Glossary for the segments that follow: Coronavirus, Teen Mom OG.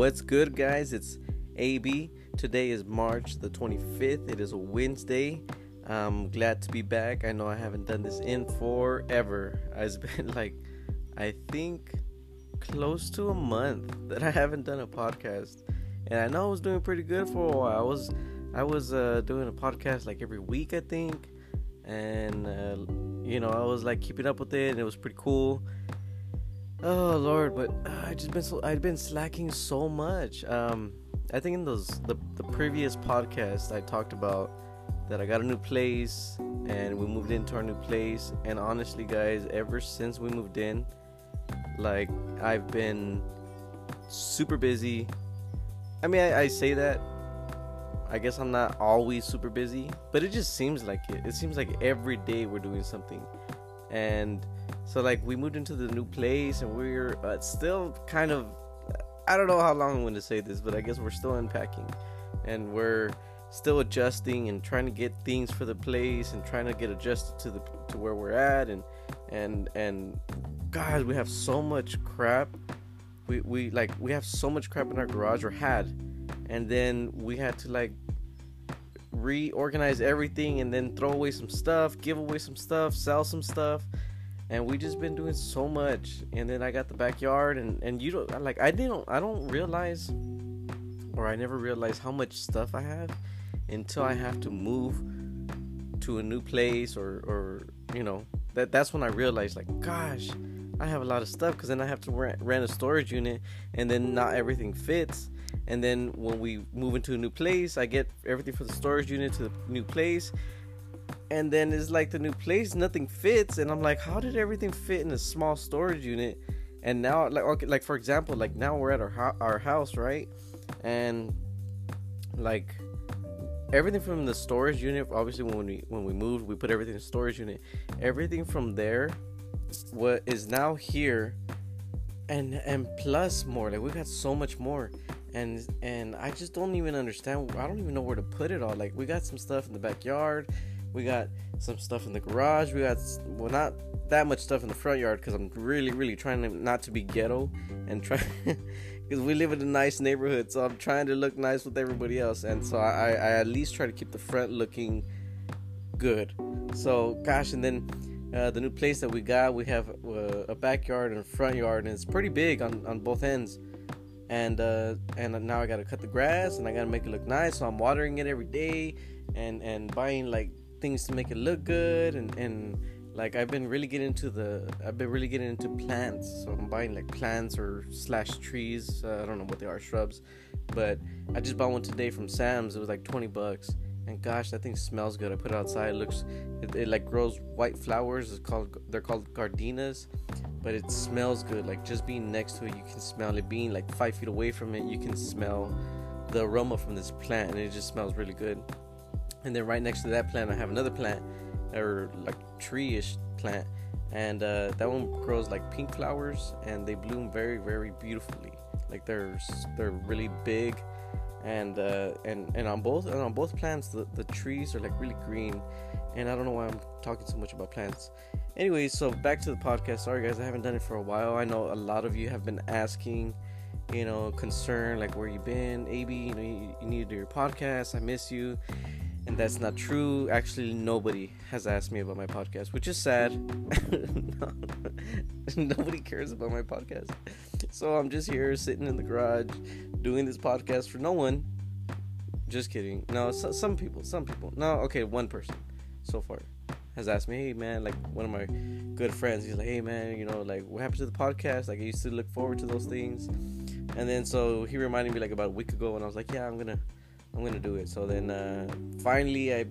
What's good, guys? It's AB. Today is March the 25th. It is a Wednesday. I'm glad to be back. I know I haven't done this in forever. It's been I think close to a month that I haven't done a podcast. And I know I was doing pretty good for a while. I was doing a podcast every week, I think. And, I was keeping up with it, and it was pretty cool. Oh Lord, but I've been slacking so much. I think in the previous podcast I talked about that I got a new place and we moved into our new place, and honestly, guys, ever since we moved in, I've been super busy. I mean, I say that. I guess I'm not always super busy, but it just seems like it. It seems like every day we're doing something. And so we moved into the new place, and we're still kind of, I don't know how long I'm going to say this, but I guess we're still unpacking, and we're still adjusting and trying to get things for the place and trying to get adjusted to where we're at, and God, we have so much crap. We have so much crap in our garage, or had, and then we had to reorganize everything and then throw away some stuff, give away some stuff, sell some stuff, and we just been doing so much. And then I got the backyard, and you don't I never realized how much stuff I have until I have to move to a new place, or that's when I realized gosh, I have a lot of stuff, because then I have to rent a storage unit, and then not everything fits. And then when we move into a new place, I get everything from the storage unit to the new place, and then it's the new place, nothing fits, and I'm like, how did everything fit in a small storage unit? And now for example, now we're at our house, right? And everything from the storage unit, obviously when we moved, we put everything in the storage unit. Everything from there, what is now here, and plus more, we've got so much more. And I just don't even understand. I don't even know where to put it all. We got some stuff in the backyard, we got some stuff in the garage, we got not that much stuff in the front yard, because I'm really, really trying not to be ghetto, and try because we live in a nice neighborhood, so I'm trying to look nice with everybody else, and so I at least try to keep the front looking good. So gosh, and then the new place that we got, we have a backyard and a front yard, and it's pretty big on both ends. And now I gotta cut the grass, and I gotta make it look nice, so I'm watering it every day, and buying things to make it look good, and I've been really getting into plants, so I'm buying plants or / trees. I don't know what they are, shrubs, but I just bought one today from Sam's. It was $20, and gosh, that thing smells good. I put it outside. It grows white flowers. They're called gardenias. But it smells good. Just being next to it, you can smell it. Being 5 feet away from it, you can smell the aroma from this plant, and it just smells really good. And then right next to that plant, I have another plant, or tree-ish plant, and that one grows pink flowers, and they bloom very, very beautifully. They're really big, and on both plants, the trees are really green. And I don't know why I'm talking so much about plants. Anyway, so back to the podcast. Sorry, guys, I haven't done it for a while. I know a lot of you have been asking, concern, where you been, AB, you need to do your podcast, I miss you. And that's not true. Actually, nobody has asked me about my podcast, which is sad. Nobody cares about my podcast. So I'm just here sitting in the garage doing this podcast for no one. Just kidding. No, some people. No, okay, one person so far has asked me, hey man, one of my good friends, he's like, hey man, what happened to the podcast? I used to look forward to those things. And then so he reminded me about a week ago, and I was like, yeah, I'm gonna do it. So then finally I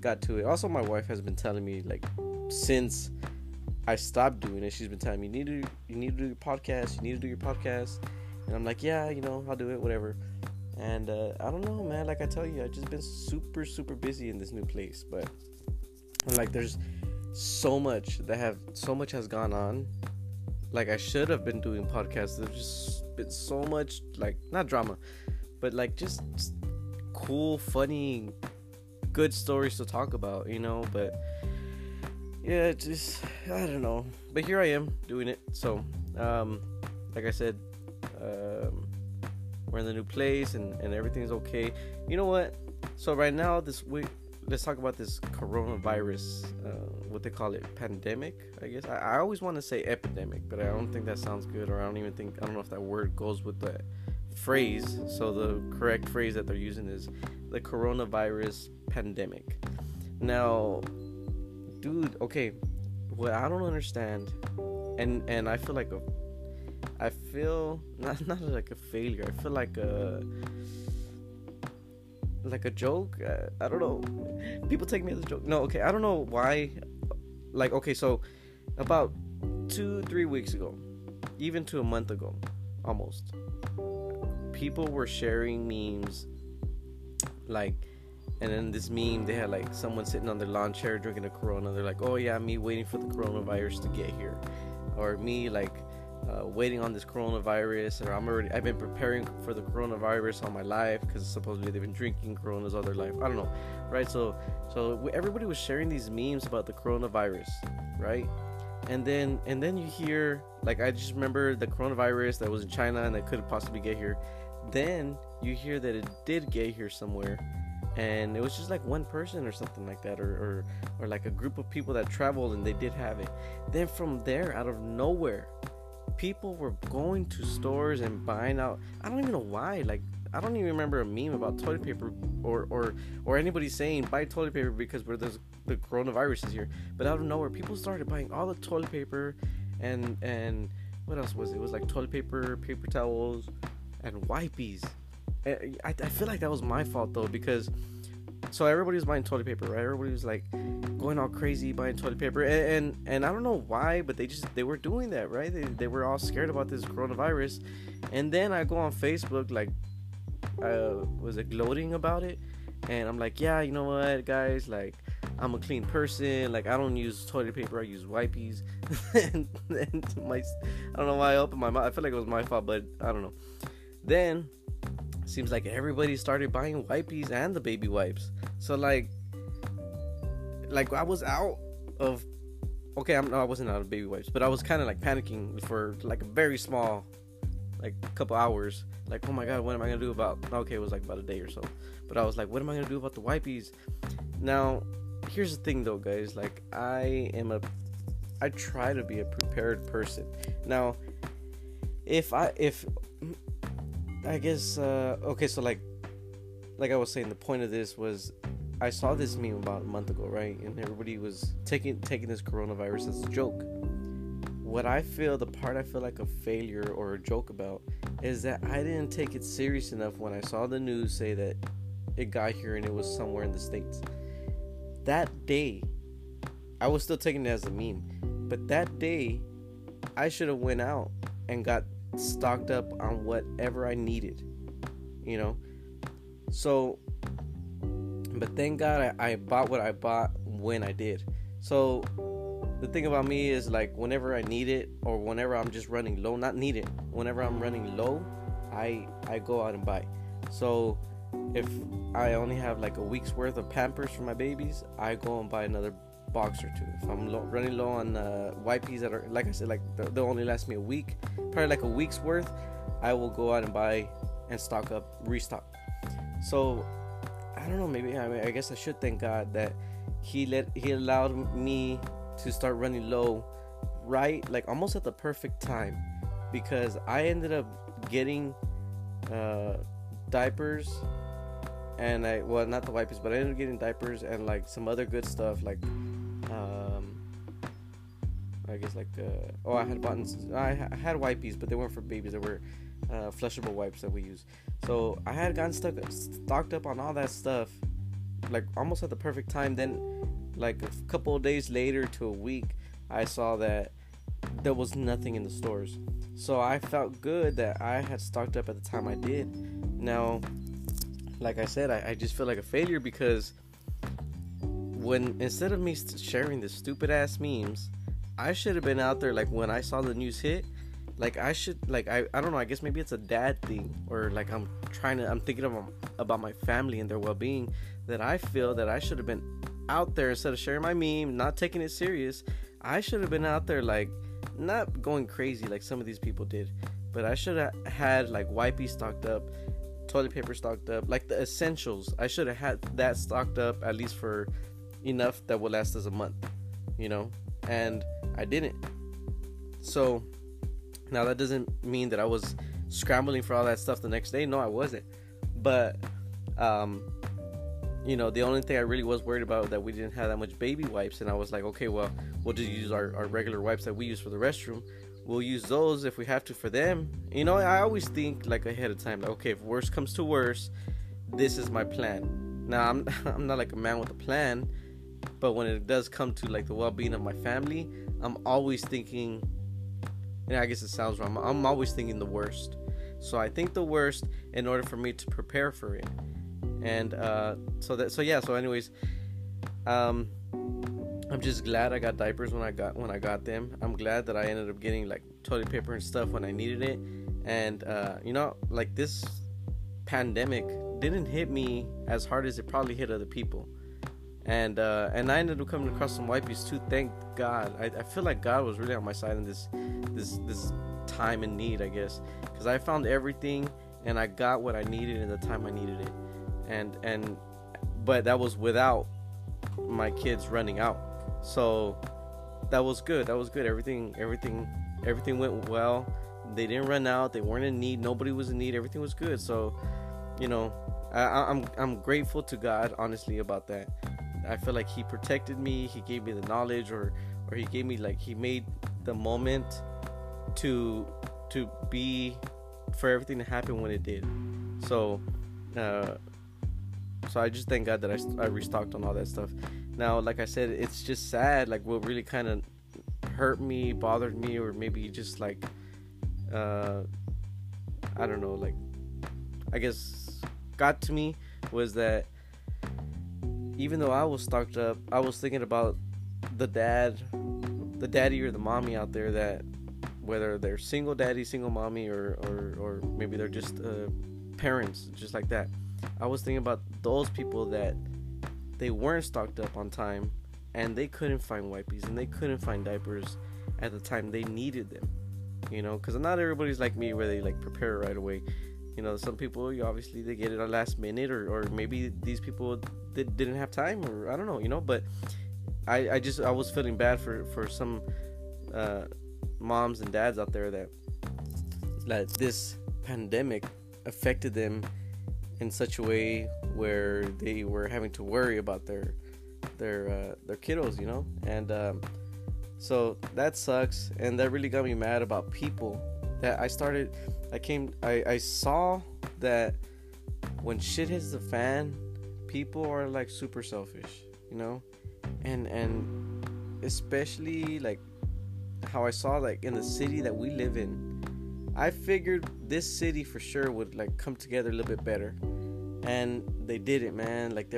got to it. Also, my wife has been telling me since I stopped doing it, she's been telling me, you need to do your podcast. And I'm like, yeah, I'll do it, whatever. And I don't know, man, I tell you, I've just been super, super busy in this new place. But there's so much has gone on. I should have been doing podcasts. There's just been so much, not drama, but just cool, funny, good stories to talk about, But yeah, I don't know. But here I am doing it. So, like I said, we're in the new place and everything's okay. You know what? So right now this week, let's talk about this coronavirus, what they call it, pandemic, I guess. I always want to say epidemic, but I don't think that sounds good, or I don't know if that word goes with the phrase. So the correct phrase that they're using is the coronavirus pandemic. Now, dude, okay, what I don't understand, and I feel like I feel not like a failure. I feel like a joke. I don't know. People take me as a joke. No, okay, I don't know why. Like, okay, so about 2-3 weeks ago, even to a month ago, almost, people were sharing memes, like, and then this meme, they had like someone sitting on their lawn chair drinking a Corona. They're like, oh yeah, me waiting for the coronavirus to get here, or me like waiting on this coronavirus, or I've been preparing for the coronavirus all my life, because supposedly they've been drinking Coronas all their life. I don't know, right? So everybody was sharing these memes about the coronavirus, right? And then you hear, like, I just remember the coronavirus that was in China and that couldn't possibly get here. Then you hear that it did get here somewhere, and it was just like one person or something like that, or like a group of people that traveled and they did have it. Then from there, out of nowhere, people were going to stores and buying out. I don't even know why. Like, I don't even remember a meme about toilet paper or anybody saying buy toilet paper because the coronavirus is here. But out of nowhere, people started buying all the toilet paper, and what else was it? It was like toilet paper, paper towels, and wipies. I feel like that was my fault though, because so everybody was buying toilet paper, right? Everybody was like going all crazy buying toilet paper, and I don't know why, but they were doing that, right? They were all scared about this coronavirus. And then I go on Facebook, like, was it gloating about it, and I'm like, yeah, you know what, guys, like, I'm a clean person, like, I don't use toilet paper, I use wipes. I don't know why I opened my mouth. I feel like it was my fault, but I don't know. Then seems like everybody started buying wipes and the baby wipes. So like I was out of, okay, I wasn't out of baby wipes, but I was kind of like panicking for like a very small, like a couple hours, like, oh my god, what am I gonna do about, okay, it was like about a day or so, but I was like, what am I gonna do about the wipes? Now here's the thing though, guys, like, I try to be a prepared person. Now I guess, okay, so like I was saying, the point of this was, I saw this meme about a month ago, right? And everybody was taking this coronavirus as a joke. What I feel, the part I feel like a failure or a joke about, is that I didn't take it serious enough when I saw the news say that it got here and it was somewhere in the States. That day, I was still taking it as a meme, but that day, I should have went out and got stocked up on whatever I needed, you know. So, but thank God I bought what I bought when I did. So the thing about me is, like, whenever I need it, or whenever I'm just running low, not need it, whenever I'm running low, I go out and buy. So if I only have like a week's worth of Pampers for my babies, I go and buy another box or two. If I'm running low on wipes that are, like I said, like they'll only last me a week, probably like a week's worth, I will go out and buy and stock up, restock. So I don't know, maybe I guess I should thank God that he allowed me to start running low, right, like almost at the perfect time, because I ended up getting diapers, and not the wipes, but I ended up getting diapers and like some other good stuff, like I guess like I had buttons, I had wipes, but they weren't for babies, they were flushable wipes that we use. So I had gotten stocked up on all that stuff, like almost at the perfect time. Then like a couple of days later to a week, I saw that there was nothing in the stores, so I felt good that I had stocked up at the time I did. Now, like I said, I just feel like a failure, because when instead of me sharing the stupid ass memes, I should have been out there, like when I saw the news hit, like I should, like I don't know, I guess maybe it's a dad thing, or like I'm thinking about my family and their well-being, that I feel that I should have been out there instead of sharing my meme, not taking it serious. I should have been out there, like, not going crazy like some of these people did, But I should have had like wipes stocked up, toilet paper stocked up, like the essentials. I should have had that stocked up at least for enough that will last us a month, you know, and I didn't. So now that doesn't mean that I was scrambling for all that stuff the next day. No, I wasn't. But, you know, the only thing I really was worried about that we didn't have that much baby wipes. And I was like, okay, well, we'll just use our regular wipes that we use for the restroom. We'll use those if we have to for them. You know, I always think like ahead of time, like, okay, if worse comes to worse, this is my plan. Now, I'm not like a man with a plan, but when it does come to like the well-being of my family, I'm always thinking, and I guess it sounds wrong, I'm always thinking the worst. So I think the worst in order for me to prepare for it. And so anyways, I'm just glad I got diapers when I got them. I'm glad that I ended up getting like toilet paper and stuff when I needed it. And you know, like this pandemic didn't hit me as hard as it probably hit other people. And I ended up coming across some wipes too. Thank God. I feel like God was really on my side in this time in need, I guess, because I found everything and I got what I needed in the time I needed it. And but that was without my kids running out. So that was good. Everything went well. They didn't run out. They weren't in need. Nobody was in need. Everything was good. So, you know, I'm grateful to God, honestly, about that. I feel like he protected me. He gave me the knowledge, or he gave me like, he made the moment to be, for everything to happen when it did. So, so I just thank God that I restocked on all that stuff. Now, like I said, it's just sad. Like what really kind of hurt me, bothered me, or maybe just like, I don't know, like, I guess got to me was that even though I was stocked up, I was thinking about the daddy or the mommy out there, that whether they're single daddy, single mommy, or maybe they're just parents, just like that. I was thinking about those people that they weren't stocked up on time, and they couldn't find wipes and they couldn't find diapers at the time they needed them, you know, because not everybody's like me where they like prepare right away. You know, some people, you obviously they get it at last minute, or maybe these people that didn't have time, or I don't know, you know. But I was feeling bad for some moms and dads out there that like this pandemic affected them in such a way where they were having to worry about their kiddos, you know. And so that sucks, and that really got me mad about people that I saw that when shit hits the fan, people are like super selfish, you know. And especially like how I saw like in the city that we live in, I figured this city for sure would like come together a little bit better, and they didn't, man. Like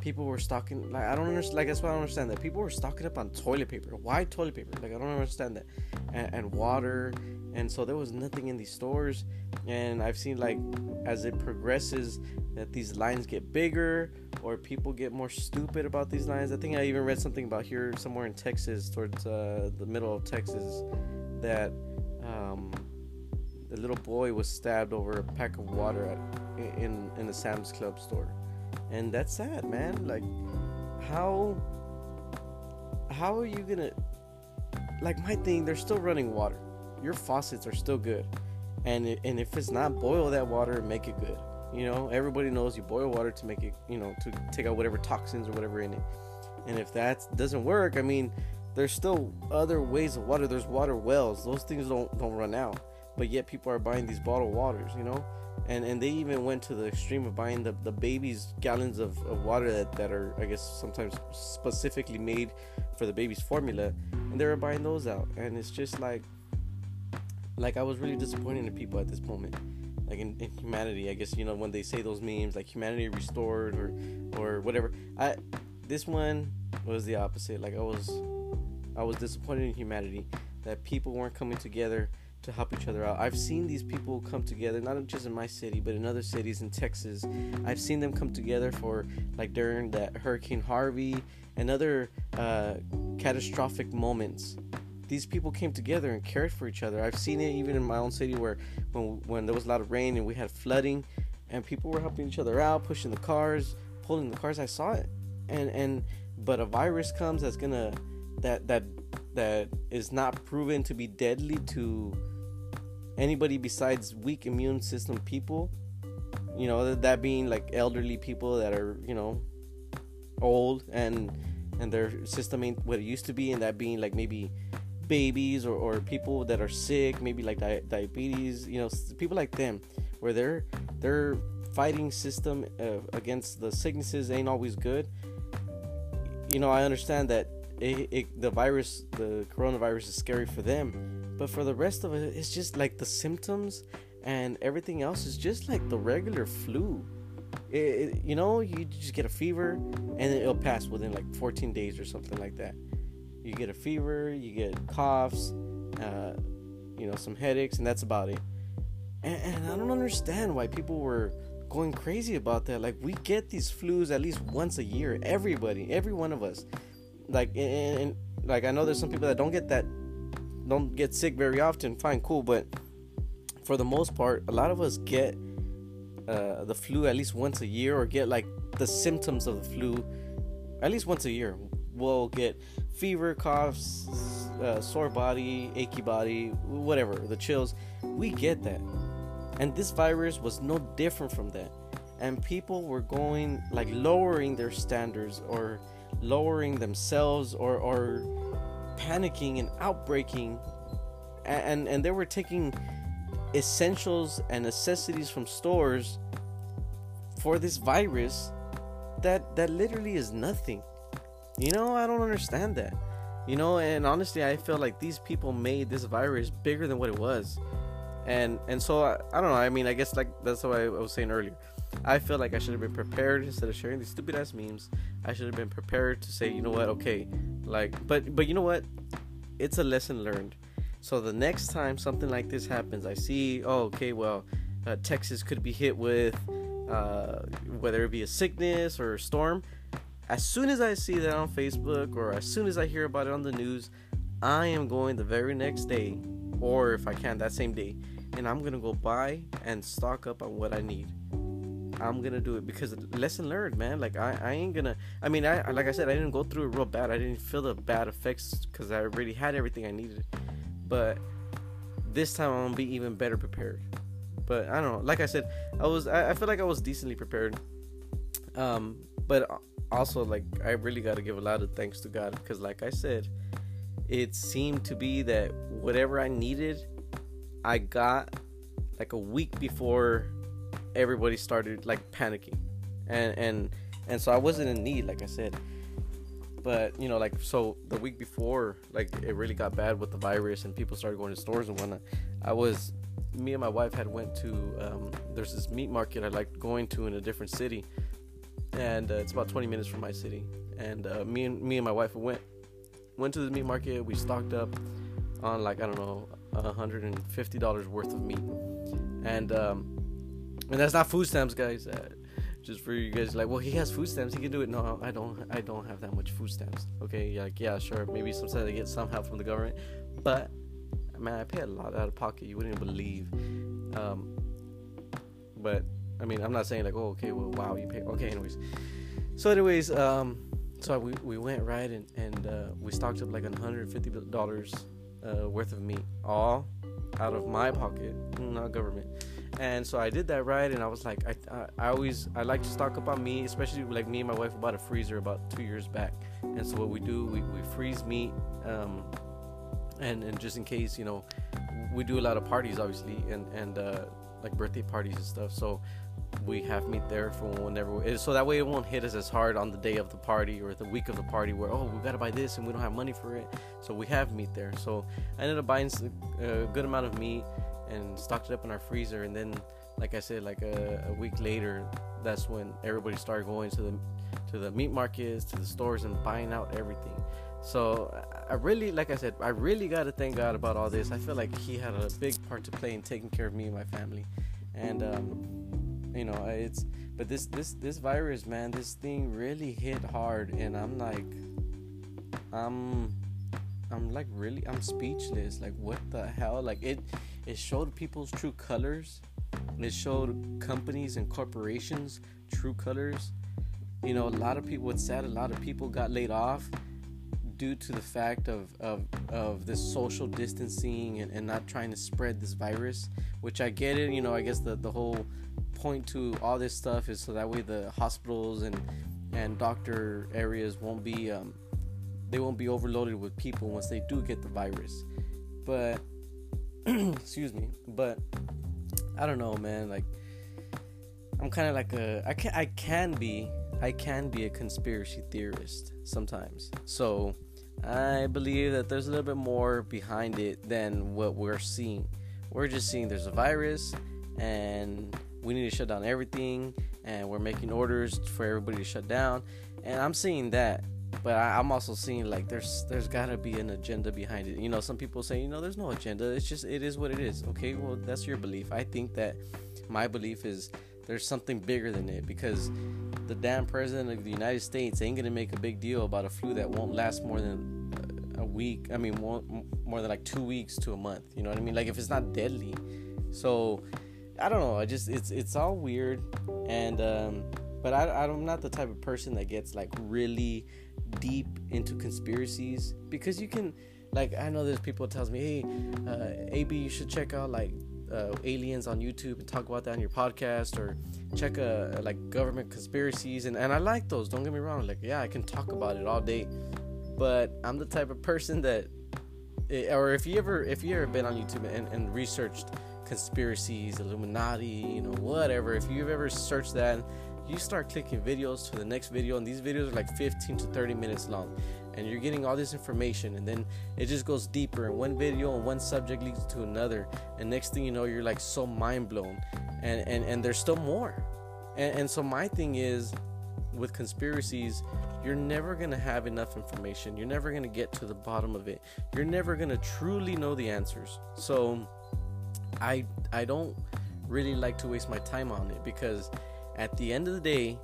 people were stocking, like I don't understand, like that's why I don't understand that people were stocking up on toilet paper. Why toilet paper? Like I don't understand that. And water. And so there was nothing in these stores, and I've seen like as it progresses that these lines get bigger, or people get more stupid about these lines. I think I even read something about here somewhere in Texas, towards the middle of Texas, that the little boy was stabbed over a pack of water in the Sam's Club store. And that's sad, man. Like how are you gonna, like my thing, they're still running water. Your faucets are still good, and if it's not, boil that water and make it good. You know, everybody knows you boil water to make it, you know, to take out whatever toxins or whatever in it. And if that doesn't work, I mean, there's still other ways of water. There's water wells. Those things don't run out. But yet people are buying these bottled waters, you know, and they even went to the extreme of buying the baby's gallons of water that are, I guess, sometimes specifically made for the baby's formula, and they were buying those out. And it's just like I was really disappointed in people at this moment, like in humanity, I guess, you know, when they say those memes like humanity restored or whatever. This one was the opposite. Like I was disappointed in humanity that people weren't coming together to help each other out. I've seen these people come together, not just in my city, but in other cities in Texas. I've seen them come together for, like, during that Hurricane Harvey and other catastrophic moments. these people came together and cared for each other. I've seen it even in my own city where when there was a lot of rain and we had flooding and people were helping each other out, pushing the cars, pulling the cars. I saw it. But a virus comes that's gonna that is not proven to be deadly to anybody besides weak immune system people, you know, that being like elderly people that are, you know, old and their system ain't what it used to be, and that being like maybe babies or people that are sick, maybe like diabetes, you know, people like them, where their fighting system against the sicknesses ain't always good. You know, I understand that the coronavirus is scary for them, but for the rest of it, it's just like the symptoms and everything else is just like the regular flu. You know, you just get a fever and it'll pass within like 14 days or something like that. You get a fever, you get coughs, you know, some headaches, and that's about it. And I don't understand why people were going crazy about that. Like, we get these flus at least once a year, everybody, every one of us. Like, and like, I know there's some people that don't get sick very often. Fine, cool, but for the most part, a lot of us get the flu at least once a year, or get like the symptoms of the flu at least once a year. We'll get fever, coughs, sore body, achy body, whatever, the chills. We get that. And this virus was no different from that. And people were going, like, lowering their standards or lowering themselves or panicking and outbreaking. And they were taking essentials and necessities from stores for this virus that literally is nothing. You know, I don't understand that. You know, and honestly, I feel like these people made this virus bigger than what it was. And so, I don't know, I mean, I guess, like, that's what I was saying earlier. I feel like I should have been prepared instead of sharing these stupid-ass memes. I should have been prepared to say, you know what, okay, like, but you know what? It's a lesson learned. So the next time something like this happens, I see, oh, okay, well, Texas could be hit with, whether it be a sickness or a storm. As soon as I see that on Facebook or as soon as I hear about it on the news, I am going the very next day, or if I can, that same day, and I'm going to go buy and stock up on what I need. I'm going to do it because lesson learned, man. Like, I ain't going to... I mean, like I said, I didn't go through it real bad. I didn't feel the bad effects because I already had everything I needed. But this time, I'm going to be even better prepared. But I don't know. Like I said, I feel like I was decently prepared. But... also, like, I really got to give a lot of thanks to God, because like I said, it seemed to be that whatever I needed, I got like a week before everybody started like panicking, and so I wasn't in need, like I said. But, you know, like, so the week before, like, it really got bad with the virus and people started going to stores and whatnot, me and my wife had went to there's this meat market I liked going to in a different city. And it's about 20 minutes from my city. And me and my wife went to the meat market. We stocked up on, like, I don't know, $150 worth of meat. And that's not food stamps, guys. Just for you guys, like, well, he has food stamps, he can do it. No, I don't have that much food stamps. Okay, you're like, yeah, sure, maybe sometimes I get some help from the government. But, man, I pay a lot out of pocket. You wouldn't believe. But... I mean, I'm not saying like, oh, okay, well, wow, you pay. Okay, anyways. So, anyways, so we went right and we stocked up like $150 worth of meat, all out of my pocket, not government. And so I did that right, and I was like, I like to stock up on meat, especially like me and my wife bought a freezer about 2 years back. And so what we do, we freeze meat, and just in case, you know, we do a lot of parties, obviously, and like birthday parties and stuff. So we have meat there for whenever, so that way it won't hit us as hard on the day of the party or the week of the party where, oh, we gotta buy this and we don't have money for it. So we have meat there. So I ended up buying a good amount of meat and stocked it up in our freezer. And then, like I said, like a week later, that's when everybody started going to the meat markets, to the stores, and buying out everything. So I really, like I said, I really got to thank God about all this. I feel like he had a big part to play in taking care of me and my family. And, you know, but this virus, man, this thing really hit hard. And I'm like, I'm like, really? I'm speechless. Like, what the hell? Like, it showed people's true colors. It showed companies and corporations true colors. You know, a lot of people, it's sad, a lot of people got laid off due to the fact of this social distancing and not trying to spread this virus, which I get it. You know, I guess the whole point to all this stuff is so that way the hospitals and doctor areas won't be they won't be overloaded with people once they do get the virus. But excuse me, but I don't know, man. Like, I'm kind of like I can be a conspiracy theorist sometimes. So I believe that there's a little bit more behind it than what we're seeing. We're just seeing there's a virus and we need to shut down everything, and we're making orders for everybody to shut down. And I'm seeing that, but I'm also seeing like there's gotta be an agenda behind it. You know, some people say, you know, there's no agenda. It's just, it is what it is. Okay, well, that's your belief. I think that my belief is there's something bigger than it, because the damn president of the United States ain't gonna make a big deal about a flu that won't last more than a week. I mean, more than like 2 weeks to a month. You know what I mean? Like, if it's not deadly. So I don't know. I just, it's all weird. And but I'm not the type of person that gets like really deep into conspiracies, because you can, like, I know there's people tells me, hey, AB, you should check out like aliens on YouTube and talk about that on your podcast, or check like government conspiracies, and I like those, don't get me wrong. Like, yeah, I can talk about it all day, but I'm the type of person that, or if you ever been on YouTube and researched conspiracies, Illuminati, you know, whatever, if you've ever searched that, you start clicking videos to the next video, and these videos are like 15 to 30 minutes long, and you're getting all this information, and then it just goes deeper, and one video and one subject leads to another, and next thing you know, you're like so mind blown, and there's still more, and so my thing is, with conspiracies, you're never gonna have enough information, you're never gonna get to the bottom of it, you're never gonna truly know the answers. So I don't really like to waste my time on it, because at the end of the day,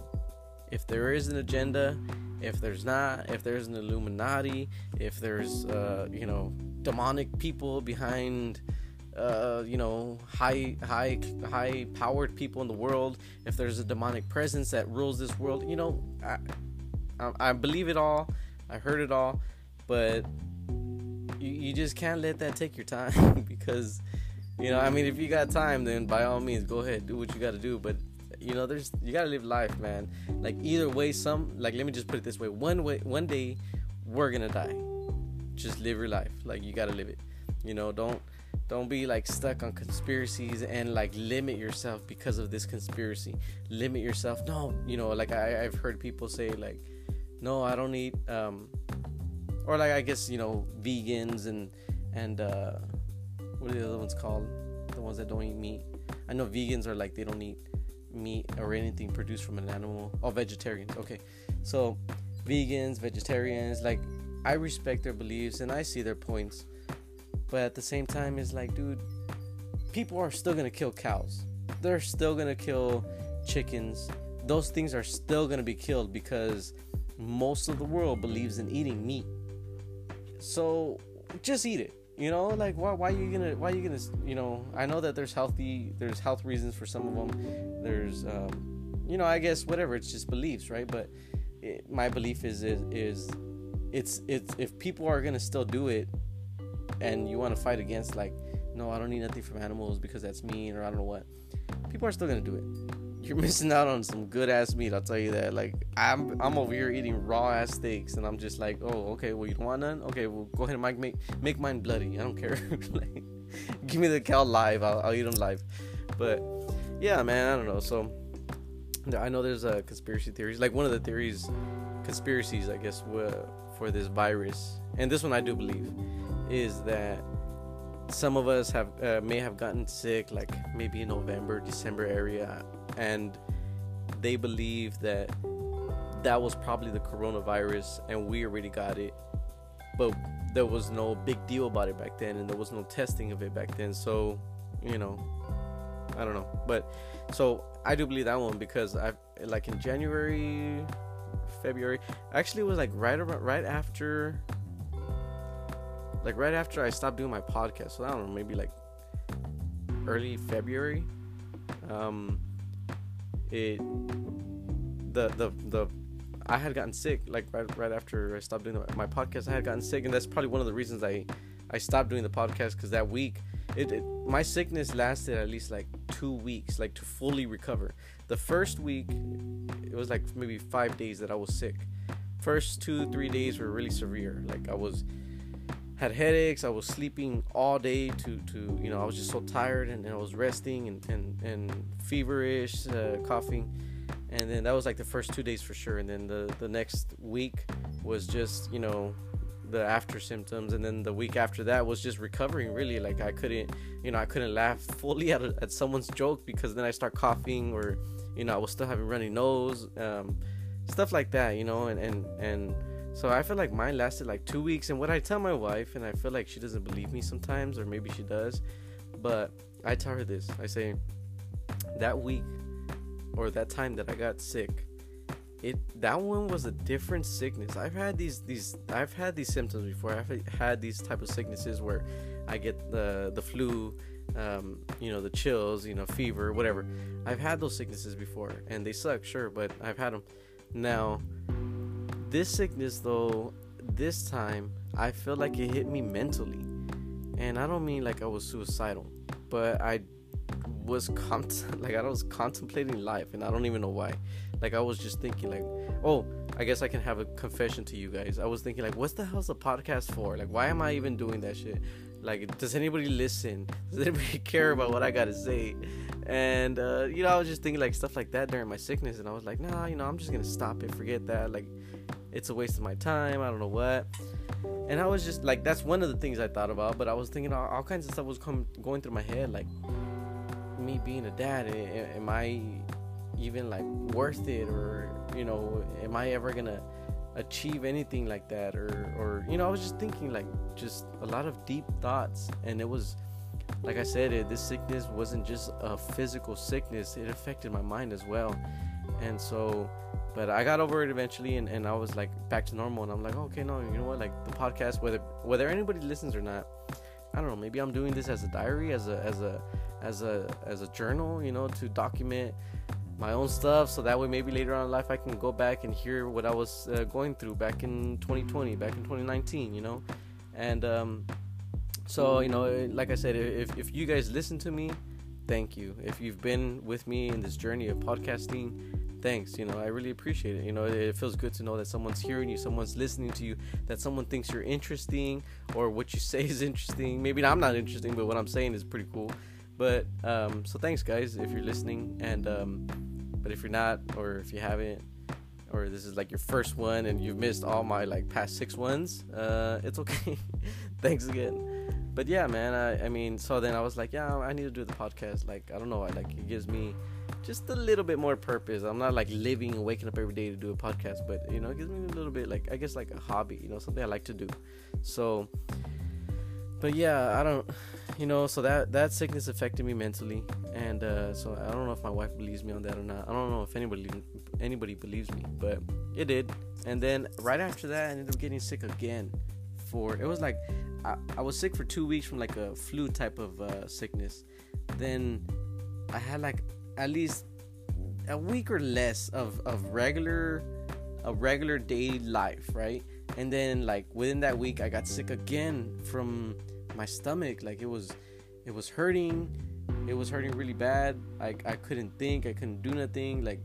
if there is an agenda, if there's not, if there's an Illuminati, if there's you know, demonic people behind you know, high powered people in the world, if there's a demonic presence that rules this world, you know, I believe it all, I heard it all, but you just can't let that take your time, because, you know, I mean, if you got time, then by all means, go ahead, do what you got to do. But, you know, you got to live life, man. Like, either way, let me just put it this way. One day, we're going to die. Just live your life. Like, you got to live it. You know, don't be, like, stuck on conspiracies and, like, limit yourself because of this conspiracy. Limit yourself. No, you know, like, I've heard people say, like, no, I don't eat, or, like, I guess, you know, vegans and what are the other ones called? The ones that don't eat meat. I know vegans are like, they don't eat meat or anything produced from an animal. Oh, vegetarians. Okay. So vegans, vegetarians, like, I respect their beliefs and I see their points. But at the same time, it's like, dude, people are still going to kill cows. They're still going to kill chickens. Those things are still going to be killed because most of the world believes in eating meat. So just eat it. You know, like, why are you gonna, you know, I know that there's health reasons for some of them. There's, you know, I guess whatever, it's just beliefs, right? But my belief is it's, if people are going to still do it and you want to fight against, like, no, I don't need nothing from animals because that's mean, or I don't know what, people are still going to do it. You're missing out on some good ass meat. I'll tell you that. Like, I'm over here eating raw ass steaks, and I'm just like, oh, okay, well, you don't want none? Okay, well, go ahead and make mine bloody. I don't care. Like, give me the cow live. I'll eat them live. But yeah, man, I don't know. So I know there's conspiracy theories. Like, one of the conspiracies, I guess, for this virus, and this one I do believe, is that some of us may have gotten sick, like maybe in November, December area, and they believe that was probably the coronavirus, and we already got it, but there was no big deal about it back then, and there was no testing of it back then. So, you know, I don't know. But so I do believe that one, because I, like, in January, February, actually, it was like right after like right after I stopped doing my podcast. So I don't know, maybe like early February. I had gotten sick, like right after I stopped doing my podcast. I had gotten sick, and that's probably one of the reasons I stopped doing the podcast, because that week my sickness lasted at least like 2 weeks, like to fully recover. The first week, it was like maybe 5 days that I was sick. First 2-3 days were really severe. Like had headaches. I was sleeping all day to you know, I was just so tired, and I was resting and feverish, coughing. And then that was like the first 2 days for sure. And then the next week was just, you know, the after symptoms. And then the week after that was just recovering, really. Like I couldn't laugh fully at someone's joke, because then I start coughing, or, you know, I was still having runny nose, stuff like that, you know. And so I feel like mine lasted like 2 weeks. And what I tell my wife, and I feel like she doesn't believe me sometimes, or maybe she does, but I tell her this. I say, that week, or that time that I got sick, that one was a different sickness. I've had these symptoms before. I've had these type of sicknesses where I get the flu, you know, the chills, you know, fever, whatever. I've had those sicknesses before, and they suck, sure, but I've had them. Now, this sickness, though, this time, I feel like it hit me mentally. And I don't mean like I was suicidal, but I was I was contemplating life, and I don't even know why. Like I was just thinking like, oh, I guess I can have a confession to you guys. I was thinking like, what the hell's a podcast for? Like, why am I even doing that shit? Like, does anybody listen? Does anybody care about what I gotta say? And you know, I was just thinking like stuff like that during my sickness, and I was like, nah, you know, I'm just gonna stop it, forget that, like it's a waste of my time, I don't know what. And I was just like, that's one of the things I thought about. But I was thinking all kinds of stuff was going through my head, like, me being a dad, am I even like worth it, or, you know, am I ever gonna achieve anything like that, or you know, I was just thinking like just a lot of deep thoughts. And it was like I said, this sickness wasn't just a physical sickness, it affected my mind as well. And so, but I got over it eventually, and I was like back to normal, and I'm like, okay, no, you know what, like the podcast, whether anybody listens or not, I don't know, maybe I'm doing this as a diary, as a journal, you know, to document my own stuff, so that way maybe later on in life I can go back and hear what I was going through back in 2020, back in 2019, you know. And so, you know, like I said, if you guys listen to me, thank you. If you've been with me in this journey of podcasting, thanks, you know, I really appreciate it. You know, it feels good to know that someone's hearing you, someone's listening to you, that someone thinks you're interesting, or what you say is interesting. Maybe I'm not interesting, but what I'm saying is pretty cool. But so thanks guys if you're listening. And but if you're not, or if you haven't, or this is like your first one and you've missed all my like past 6 ones, it's okay. Thanks again. But yeah, man, I mean, so then I was like, yeah, I need to do the podcast. Like, I don't know, like it gives me just a little bit more purpose. I'm not like living and waking up every day to do a podcast, but, you know, it gives me a little bit, like, I guess like a hobby, you know, something I like to do. So, but yeah, I don't, you know, so that sickness affected me mentally. And so I don't know if my wife believes me on that or not. I don't know if anybody believes me, but it did. And then right after that, I ended up getting sick again. It was like, I was sick for 2 weeks from like a flu type of sickness. Then I had like at least a week or less of regular day life, right? And then like within that week, I got sick again from my stomach. Like it was hurting. It was hurting really bad. I couldn't think. I couldn't do nothing. Like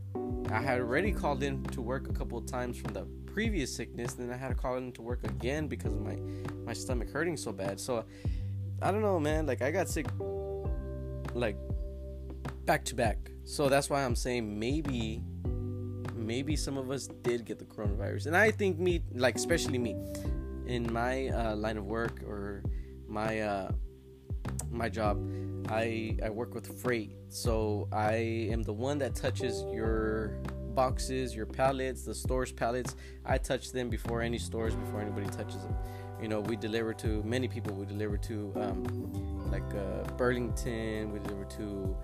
I had already called in to work a couple of times from the previous sickness. Then I had to call in to work again because of my stomach hurting so bad. So I don't know, man. Like I got sick like back to back. So that's why I'm saying maybe some of us did get the coronavirus. And I think me, like especially me, in my line of work, or my job, I work with freight. So I am the one that touches your boxes, your pallets, the store's pallets. I touch them before any stores, before anybody touches them. You know, we deliver to many people. We deliver to Burlington. We deliver to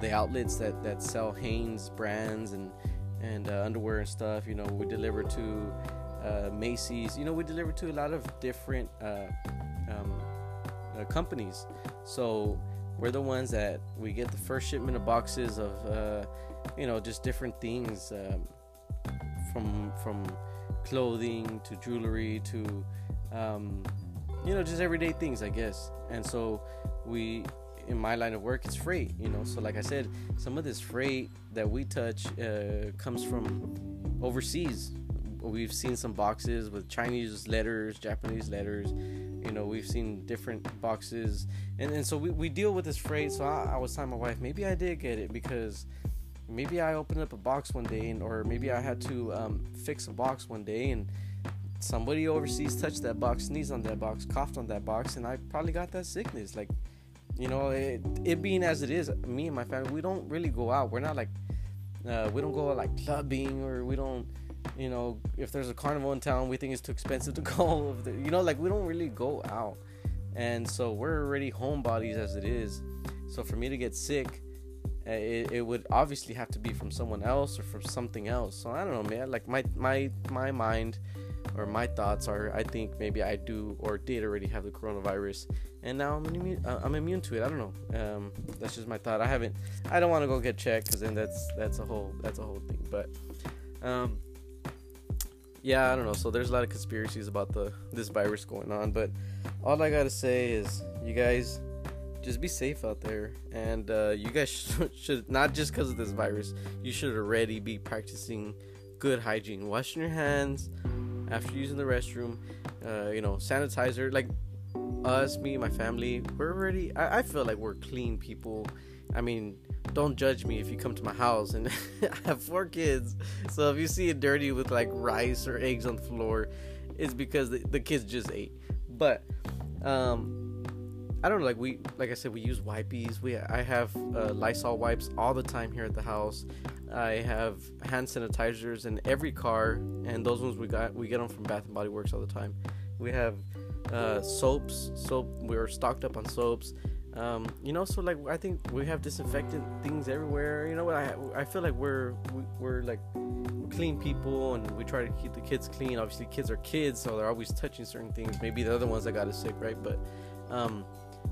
the outlets that sell Hanes brands and underwear and stuff. You know, we deliver to Macy's. You know, we deliver to a lot of different companies. So we're the ones that we get the first shipment of boxes of, you know, just different things, from clothing to jewelry to, you know, just everyday things, I guess. And so we, in my line of work, it's freight, you know. So like I said, some of this freight that we touch comes from overseas. We've seen some boxes with Chinese letters, Japanese letters, you know, we've seen different boxes. And so we deal with this freight. So I was telling my wife, maybe I did get it because maybe I opened up a box one day, and or maybe I had to fix a box one day, and somebody overseas touched that box, sneezed on that box, coughed on that box, and I probably got that sickness. Like, you know, it being as it is, me and my family, we don't really go out. We're not like, we don't go out like clubbing, or we don't, you know, if there's a carnival in town, we think it's too expensive to go. You know, like, we don't really go out. And so we're already homebodies as it is. So for me to get sick, it would obviously have to be from someone else or from something else. So I don't know, man. Like, my mind or my thoughts are, I think maybe I do or did already have the coronavirus, and now I'm immune to it. I don't know. That's just my thought. I don't want to go get checked, because then that's a whole thing. But yeah, I don't know. So there's a lot of conspiracies about this virus going on. But all I gotta say is, you guys, just be safe out there. And you guys should not, just because of this virus, you should already be practicing good hygiene, washing your hands after using the restroom, you know, sanitizer. Like us, me, my family, we're already, I feel like we're clean people. I mean, don't judge me if you come to my house, and I have 4 kids. So if you see it dirty with like rice or eggs on the floor, it's because the kids just ate. But I don't know, like I said, we use wipes. I have Lysol wipes all the time here at the house. I have hand sanitizers in every car, and those ones we get them from Bath and Body Works all the time. We have soap. We're stocked up on soaps. You know, so like, I think we have disinfectant things everywhere. You know, I feel like we're like clean people, and we try to keep the kids clean. Obviously, kids are kids, so they're always touching certain things. Maybe the other ones that got us sick, right? But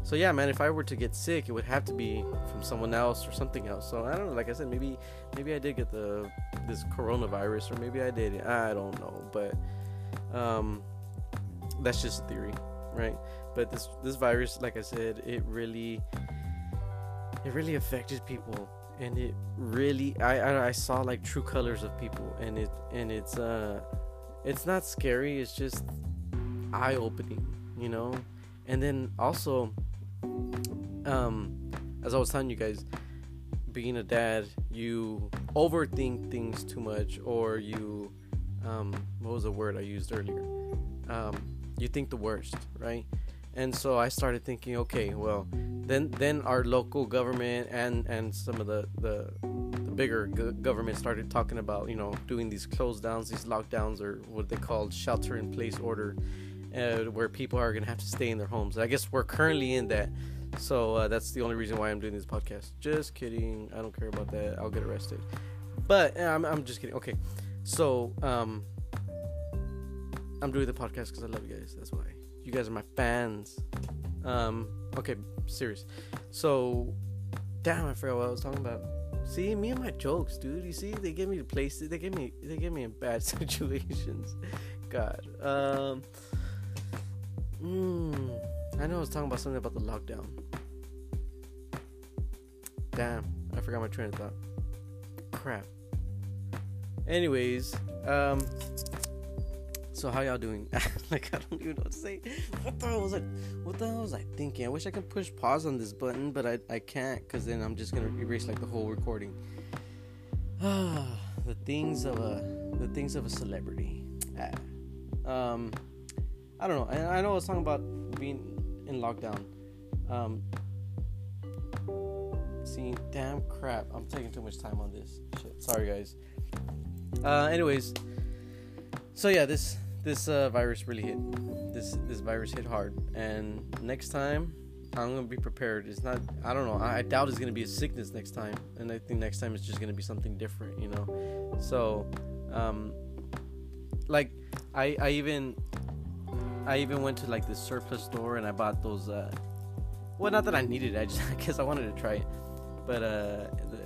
so yeah, man, if I were to get sick, it would have to be from someone else or something else. So I don't know. Like I said, maybe I did get this coronavirus, or maybe I didn't. I don't know, but that's just a theory, right? But this virus, like I said, it really affected people, and it really, I saw like true colors of people, and it's not scary, it's just eye opening, you know. And then also, as I was telling you guys, being a dad, you overthink things too much, or you, what was the word I used earlier? You think the worst, right? And so I started thinking, okay, well, then our local government and some of the bigger government started talking about, you know, doing these close downs, these lockdowns, or what they called shelter in place order, where people are going to have to stay in their homes. And I guess we're currently in that. So that's the only reason why I'm doing this podcast. Just kidding. I don't care about that. I'll get arrested. But I'm just kidding. Okay. So I'm doing the podcast because I love you guys. That's why. You guys are my fans. Okay, serious. So, damn, I forgot what I was talking about. See, me and my jokes, dude. You see, they get me to places. They get me in bad situations. God. I know I was talking about something about the lockdown. Damn, I forgot my train of thought. Crap. Anyways, so how y'all doing? Like, I don't even know what to say. What the hell was I thinking? I wish I could push pause on this button, but I can't, because then I'm just gonna erase like the whole recording. The things of a celebrity. I don't know. I know I was talking about being in lockdown. Seeing damn crap. I'm taking too much time on this. Shit. Sorry guys. Anyways. So yeah, this virus really hit. This virus hit hard, and next time I'm gonna be prepared. It's not, I don't know, I doubt it's gonna be a sickness next time, and I think next time it's just gonna be something different, you know. So like I even went to like this surplus store and I bought those. Well, not that I needed it. I guess I wanted to try it. But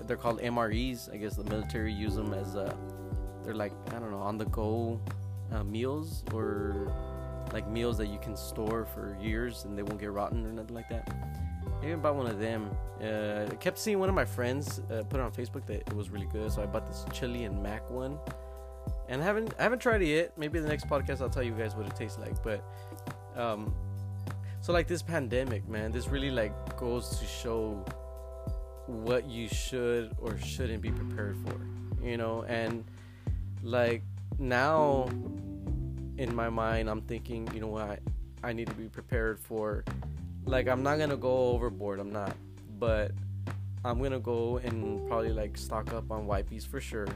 they're called MREs. I guess the military use them as they're like, I don't know, on the go meals, or like meals that you can store for years and they won't get rotten or nothing like that. I even bought one of them. I kept seeing one of my friends put it on Facebook that it was really good, so I bought this chili and mac one. And I haven't tried it yet. Maybe in the next podcast I'll tell you guys what it tastes like. But so like this pandemic, man, this really like goes to show what you should or shouldn't be prepared for, you know. And like now in my mind I'm thinking, you know what, I need to be prepared for, like, I'm not gonna go overboard, I'm not, but I'm gonna go and probably like stock up on wipes for sure.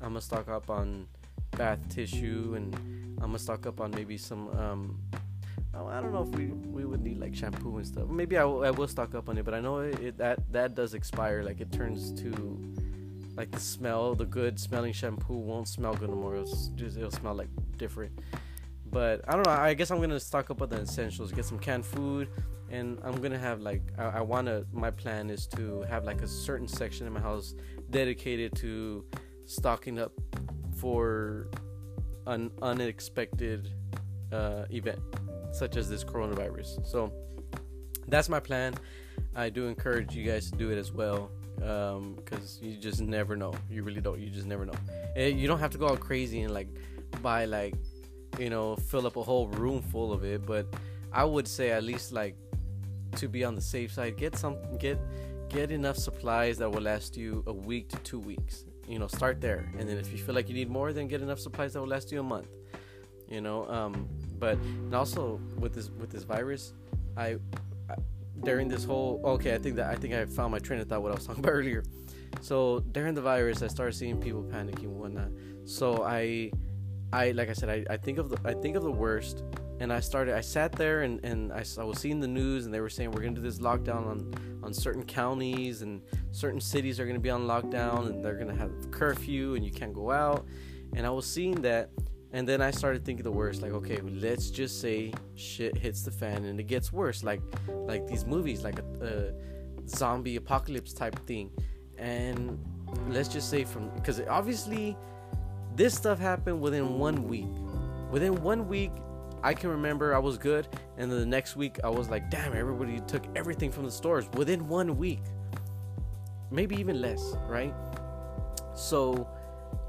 I'm gonna stock up on bath tissue, and I'm gonna stock up on maybe some I don't know if we would need like shampoo and stuff. Maybe I will stock up on it, but I know that does expire. Like it turns to like the smell, the good smelling shampoo won't smell good no more. It'll smell like different. But I don't know. I guess I'm gonna stock up on the essentials. Get some canned food, and I'm gonna have like my plan is to have like a certain section in my house dedicated to stocking up for an unexpected event, such as this coronavirus. So that's my plan. I do encourage you guys to do it as well, because you just never know. You really don't. You just never know. And you don't have to go all crazy and like buy, like, you know, fill up a whole room full of it. But I would say at least, like, to be on the safe side, get enough supplies that will last you a week to 2 weeks. You know, start there, and then if you feel like you need more, then get enough supplies that will last you a month. You know, but, and also with this virus, I during this whole, I think I found my train of thought, what I was talking about earlier. So during the virus, I started seeing people panicking and whatnot. So I like I said, I think of the worst, and I sat there and I was seeing the news, and they were saying we're gonna do this lockdown on certain counties, and certain cities are gonna be on lockdown, and they're gonna have curfew, and you can't go out. And I was seeing that. And then I started thinking the worst, like, okay, let's just say shit hits the fan and it gets worse, like these movies, like a zombie apocalypse type thing. And let's just say because obviously this stuff happened within 1 week. Within 1 week, I can remember I was good, and then the next week I was like, damn, everybody took everything from the stores within 1 week, maybe even less, right? So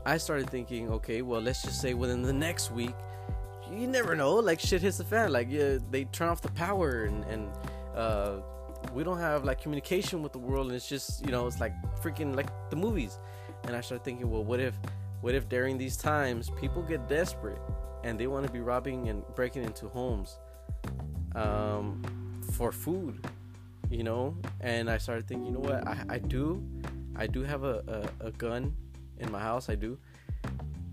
I started thinking, okay, well, let's just say within the next week, you never know, like shit hits the fan, like, yeah, they turn off the power, and we don't have like communication with the world, and it's just, you know, it's like freaking like the movies. And I started thinking, well, what if during these times people get desperate and they want to be robbing and breaking into homes for food, you know? And I started thinking, you know what, I do have a gun in my house, I do,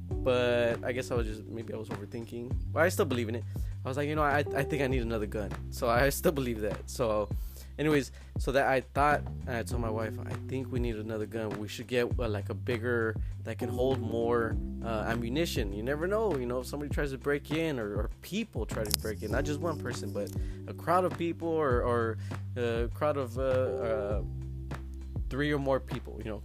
but I guess I was overthinking, but I still believe in it. I was like, you know, I think I need another gun, so I still believe that. So anyways, so that I thought, and I told my wife, I think we need another gun. We should get like a bigger, that can hold more ammunition. You never know, you know, if somebody tries to break in, or people try to break in, not just one person, but a crowd of people, or a crowd of 3 or more people, you know,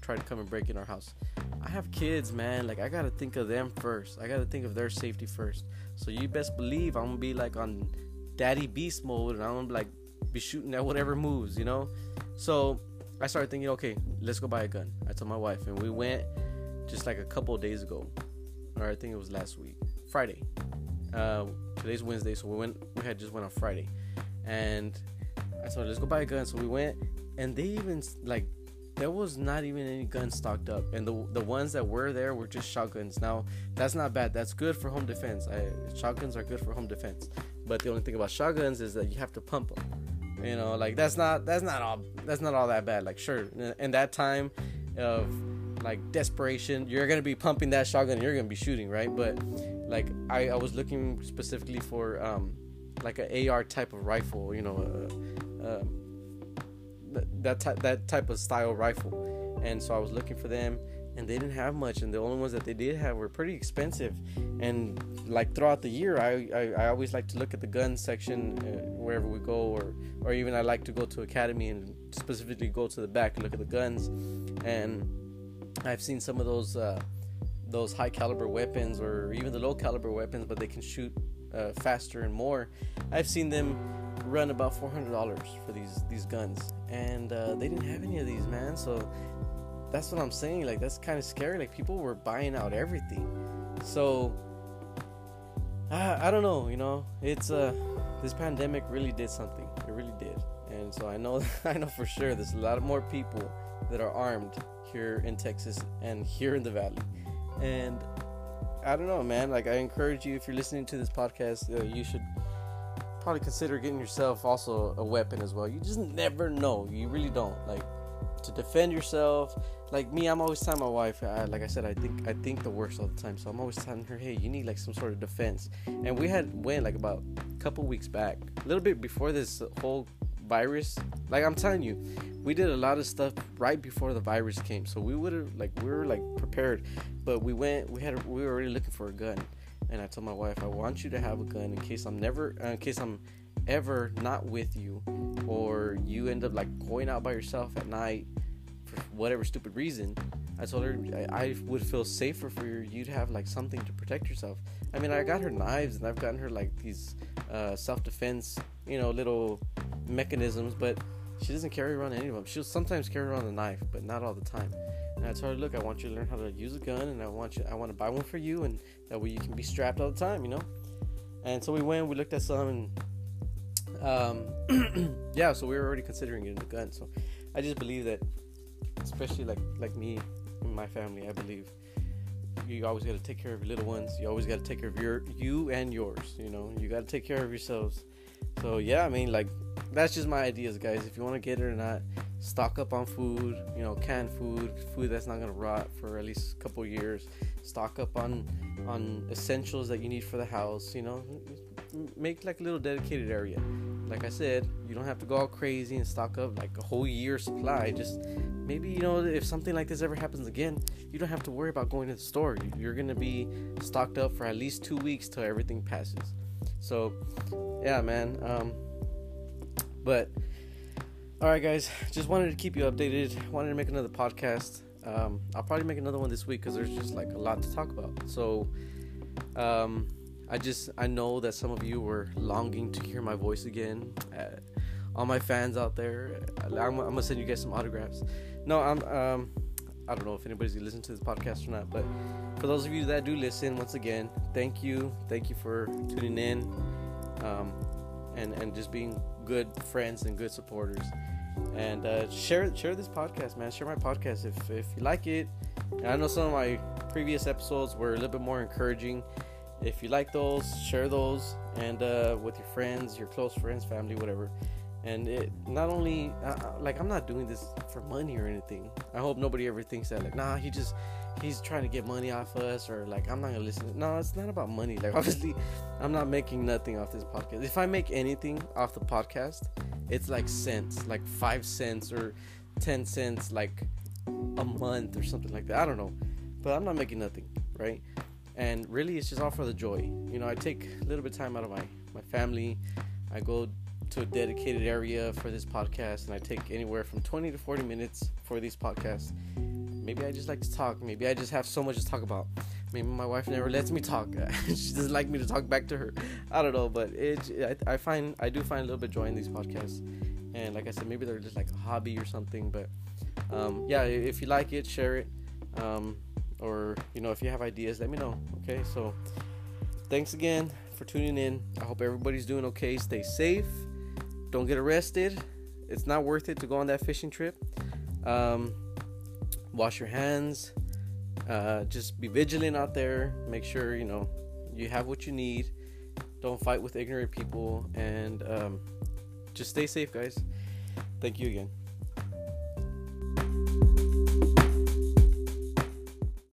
try to come and break in our house. I have kids, man. Like, I gotta think of them first. I gotta think of their safety first. So you best believe I'm gonna be like on daddy beast mode, and I'm gonna be shooting at whatever moves, you know. So I started thinking, okay, let's go buy a gun. I told my wife, and we went just like a couple of days ago, or I think it was last week, Friday. Today's Wednesday, so we went on Friday, and I told her, let's go buy a gun. So we went. And they even, like, there was not even any guns stocked up. And the ones that were there were just shotguns. Now, that's not bad. That's good for home defense. Shotguns are good for home defense. But the only thing about shotguns is that you have to pump them. You know, like, that's not all that bad. Like, sure, in that time of, like, desperation, you're going to be pumping that shotgun and you're going to be shooting, right? But, like, I was looking specifically for, like, an AR type of rifle, you know, that type of style rifle. And so I was looking for them, and they didn't have much, and the only ones that they did have were pretty expensive. And like throughout the year, I always like to look at the gun section wherever we go, or even I like to go to Academy and specifically go to the back and look at the guns. And I've seen some of those high caliber weapons, or even the low caliber weapons, but they can shoot faster and more. I've seen them run about $400 for these guns, and they didn't have any of these, man. So that's what I'm saying, like, that's kind of scary. Like, people were buying out everything. So I don't know, you know, it's this pandemic really did something. It really did. And so I know for sure there's a lot more people that are armed here in Texas and here in the valley. And I don't know, man, like, I encourage you, if you're listening to this podcast, you should probably consider getting yourself also a weapon as well. You just never know. You really don't, like, to defend yourself. Like me, I'm always telling my wife, like I said, I think the worst all the time. So I'm always telling her, hey, you need like some sort of defense. And we went like about a couple weeks back, a little bit before this whole virus. Like, I'm telling you, we did a lot of stuff right before the virus came. So we would have, like, we were like prepared, but we were already looking for a gun. And I told my wife, I want you to have a gun in case I'm ever not with you, or you end up like going out by yourself at night for whatever stupid reason. I told her I would feel safer for you to have like something to protect yourself. I mean, I got her knives, and I've gotten her like these self-defense, you know, little mechanisms, but she doesn't carry around any of them. She'll sometimes carry around a knife, but not all the time. And I told her, look, I want you to learn how to use a gun, and I want to buy one for you, and that way you can be strapped all the time, you know. And so we went, we looked at some, and yeah, so we were already considering getting a gun. So I just believe that, especially like me and my family, I believe you always got to take care of your little ones. You always got to take care of you and yours. You know, you got to take care of yourselves. So yeah, I mean, like, that's just my ideas, guys. If you want to get it or not, stock up on food, you know, canned food that's not gonna rot for at least a couple years. Stock up on essentials that you need for the house, you know. Make like a little dedicated area. Like I said, you don't have to go all crazy and stock up like a whole year's supply. Just maybe, you know, if something like this ever happens again, you don't have to worry about going to the store. You're gonna be stocked up for at least 2 weeks till everything passes. So yeah, man, but all right, guys, just wanted to keep you updated. Wanted to make another podcast. I'll probably make another one this week because there's just like a lot to talk about. So I know that some of you were longing to hear my voice again. All my fans out there, I'm gonna send you guys some autographs. No, I don't know if anybody's gonna listen to this podcast or not, but for those of you that do listen, once again, thank you for tuning in, and just being good friends and good supporters. And share this podcast, man. Share my podcast if you like it. And I know some of my previous episodes were a little bit more encouraging. If you like those, share those, and with your friends, your close friends, family, whatever. And it not only like, I'm not doing this for money or anything. I hope nobody ever thinks that, like, nah, he's trying to get money off us, or like, I'm not gonna listen. No, it's not about money. Like, obviously I'm not making nothing off this podcast. If I make anything off the podcast, it's like cents, like 5 cents or 10 cents, like a month or something like that. I don't know, but I'm not making nothing, right? And really, it's just all for the joy, you know. I take a little bit of time out of my family. I go to a dedicated area for this podcast, and I take anywhere from 20 to 40 minutes for these podcasts. Maybe I just like to talk. Maybe I just have so much to talk about. Maybe my wife never lets me talk. She doesn't like me to talk back to her. I don't know, but I do find a little bit of joy in these podcasts. And like I said, maybe they're just like a hobby or something. But yeah, if you like it, share it. Or, you know, if you have ideas, let me know. Okay, so thanks again for tuning in. I hope everybody's doing okay. Stay safe. Don't get arrested. It's not worth it to go on that fishing trip. Wash your hands. Just be vigilant out there. Make sure, you know, you have what you need. Don't fight with ignorant people. And just stay safe, guys. Thank you again.